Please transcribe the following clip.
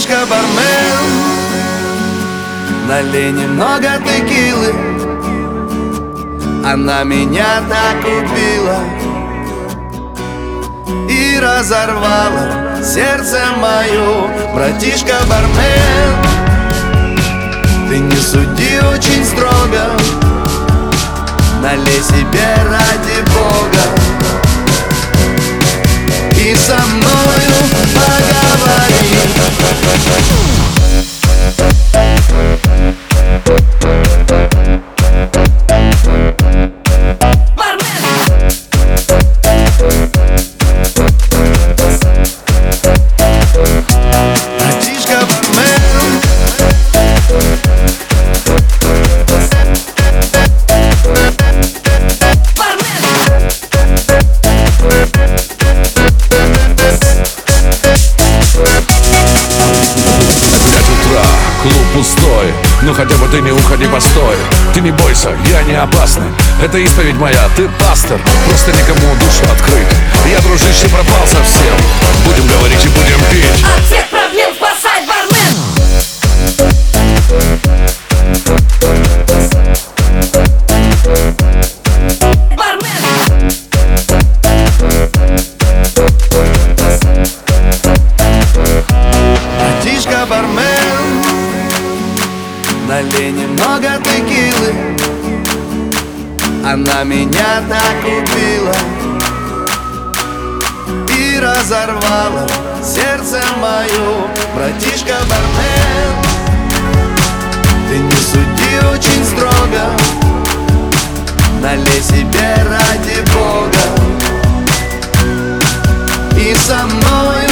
Мишка бармен, налей немного текилы. Она меня так убила и разорвала сердце мое. Братишка бармен, ты не суди очень строго, налей себе ради Бога и со мною поговори. Пустой, ну хотя бы ты не уходи, постой. Ты не бойся, я не опасный. Это исповедь моя, ты пастор. Просто никому душу открыть. Я, дружище, пропал совсем. Будем говорить и будем пить. От всех проблем спасай, бармен. Бармен. Братишка, бармен, налей немного текилы. Она меня так убила и разорвала сердце мое. Братишка бармен, ты не суди очень строго, налей себе ради Бога и со мной.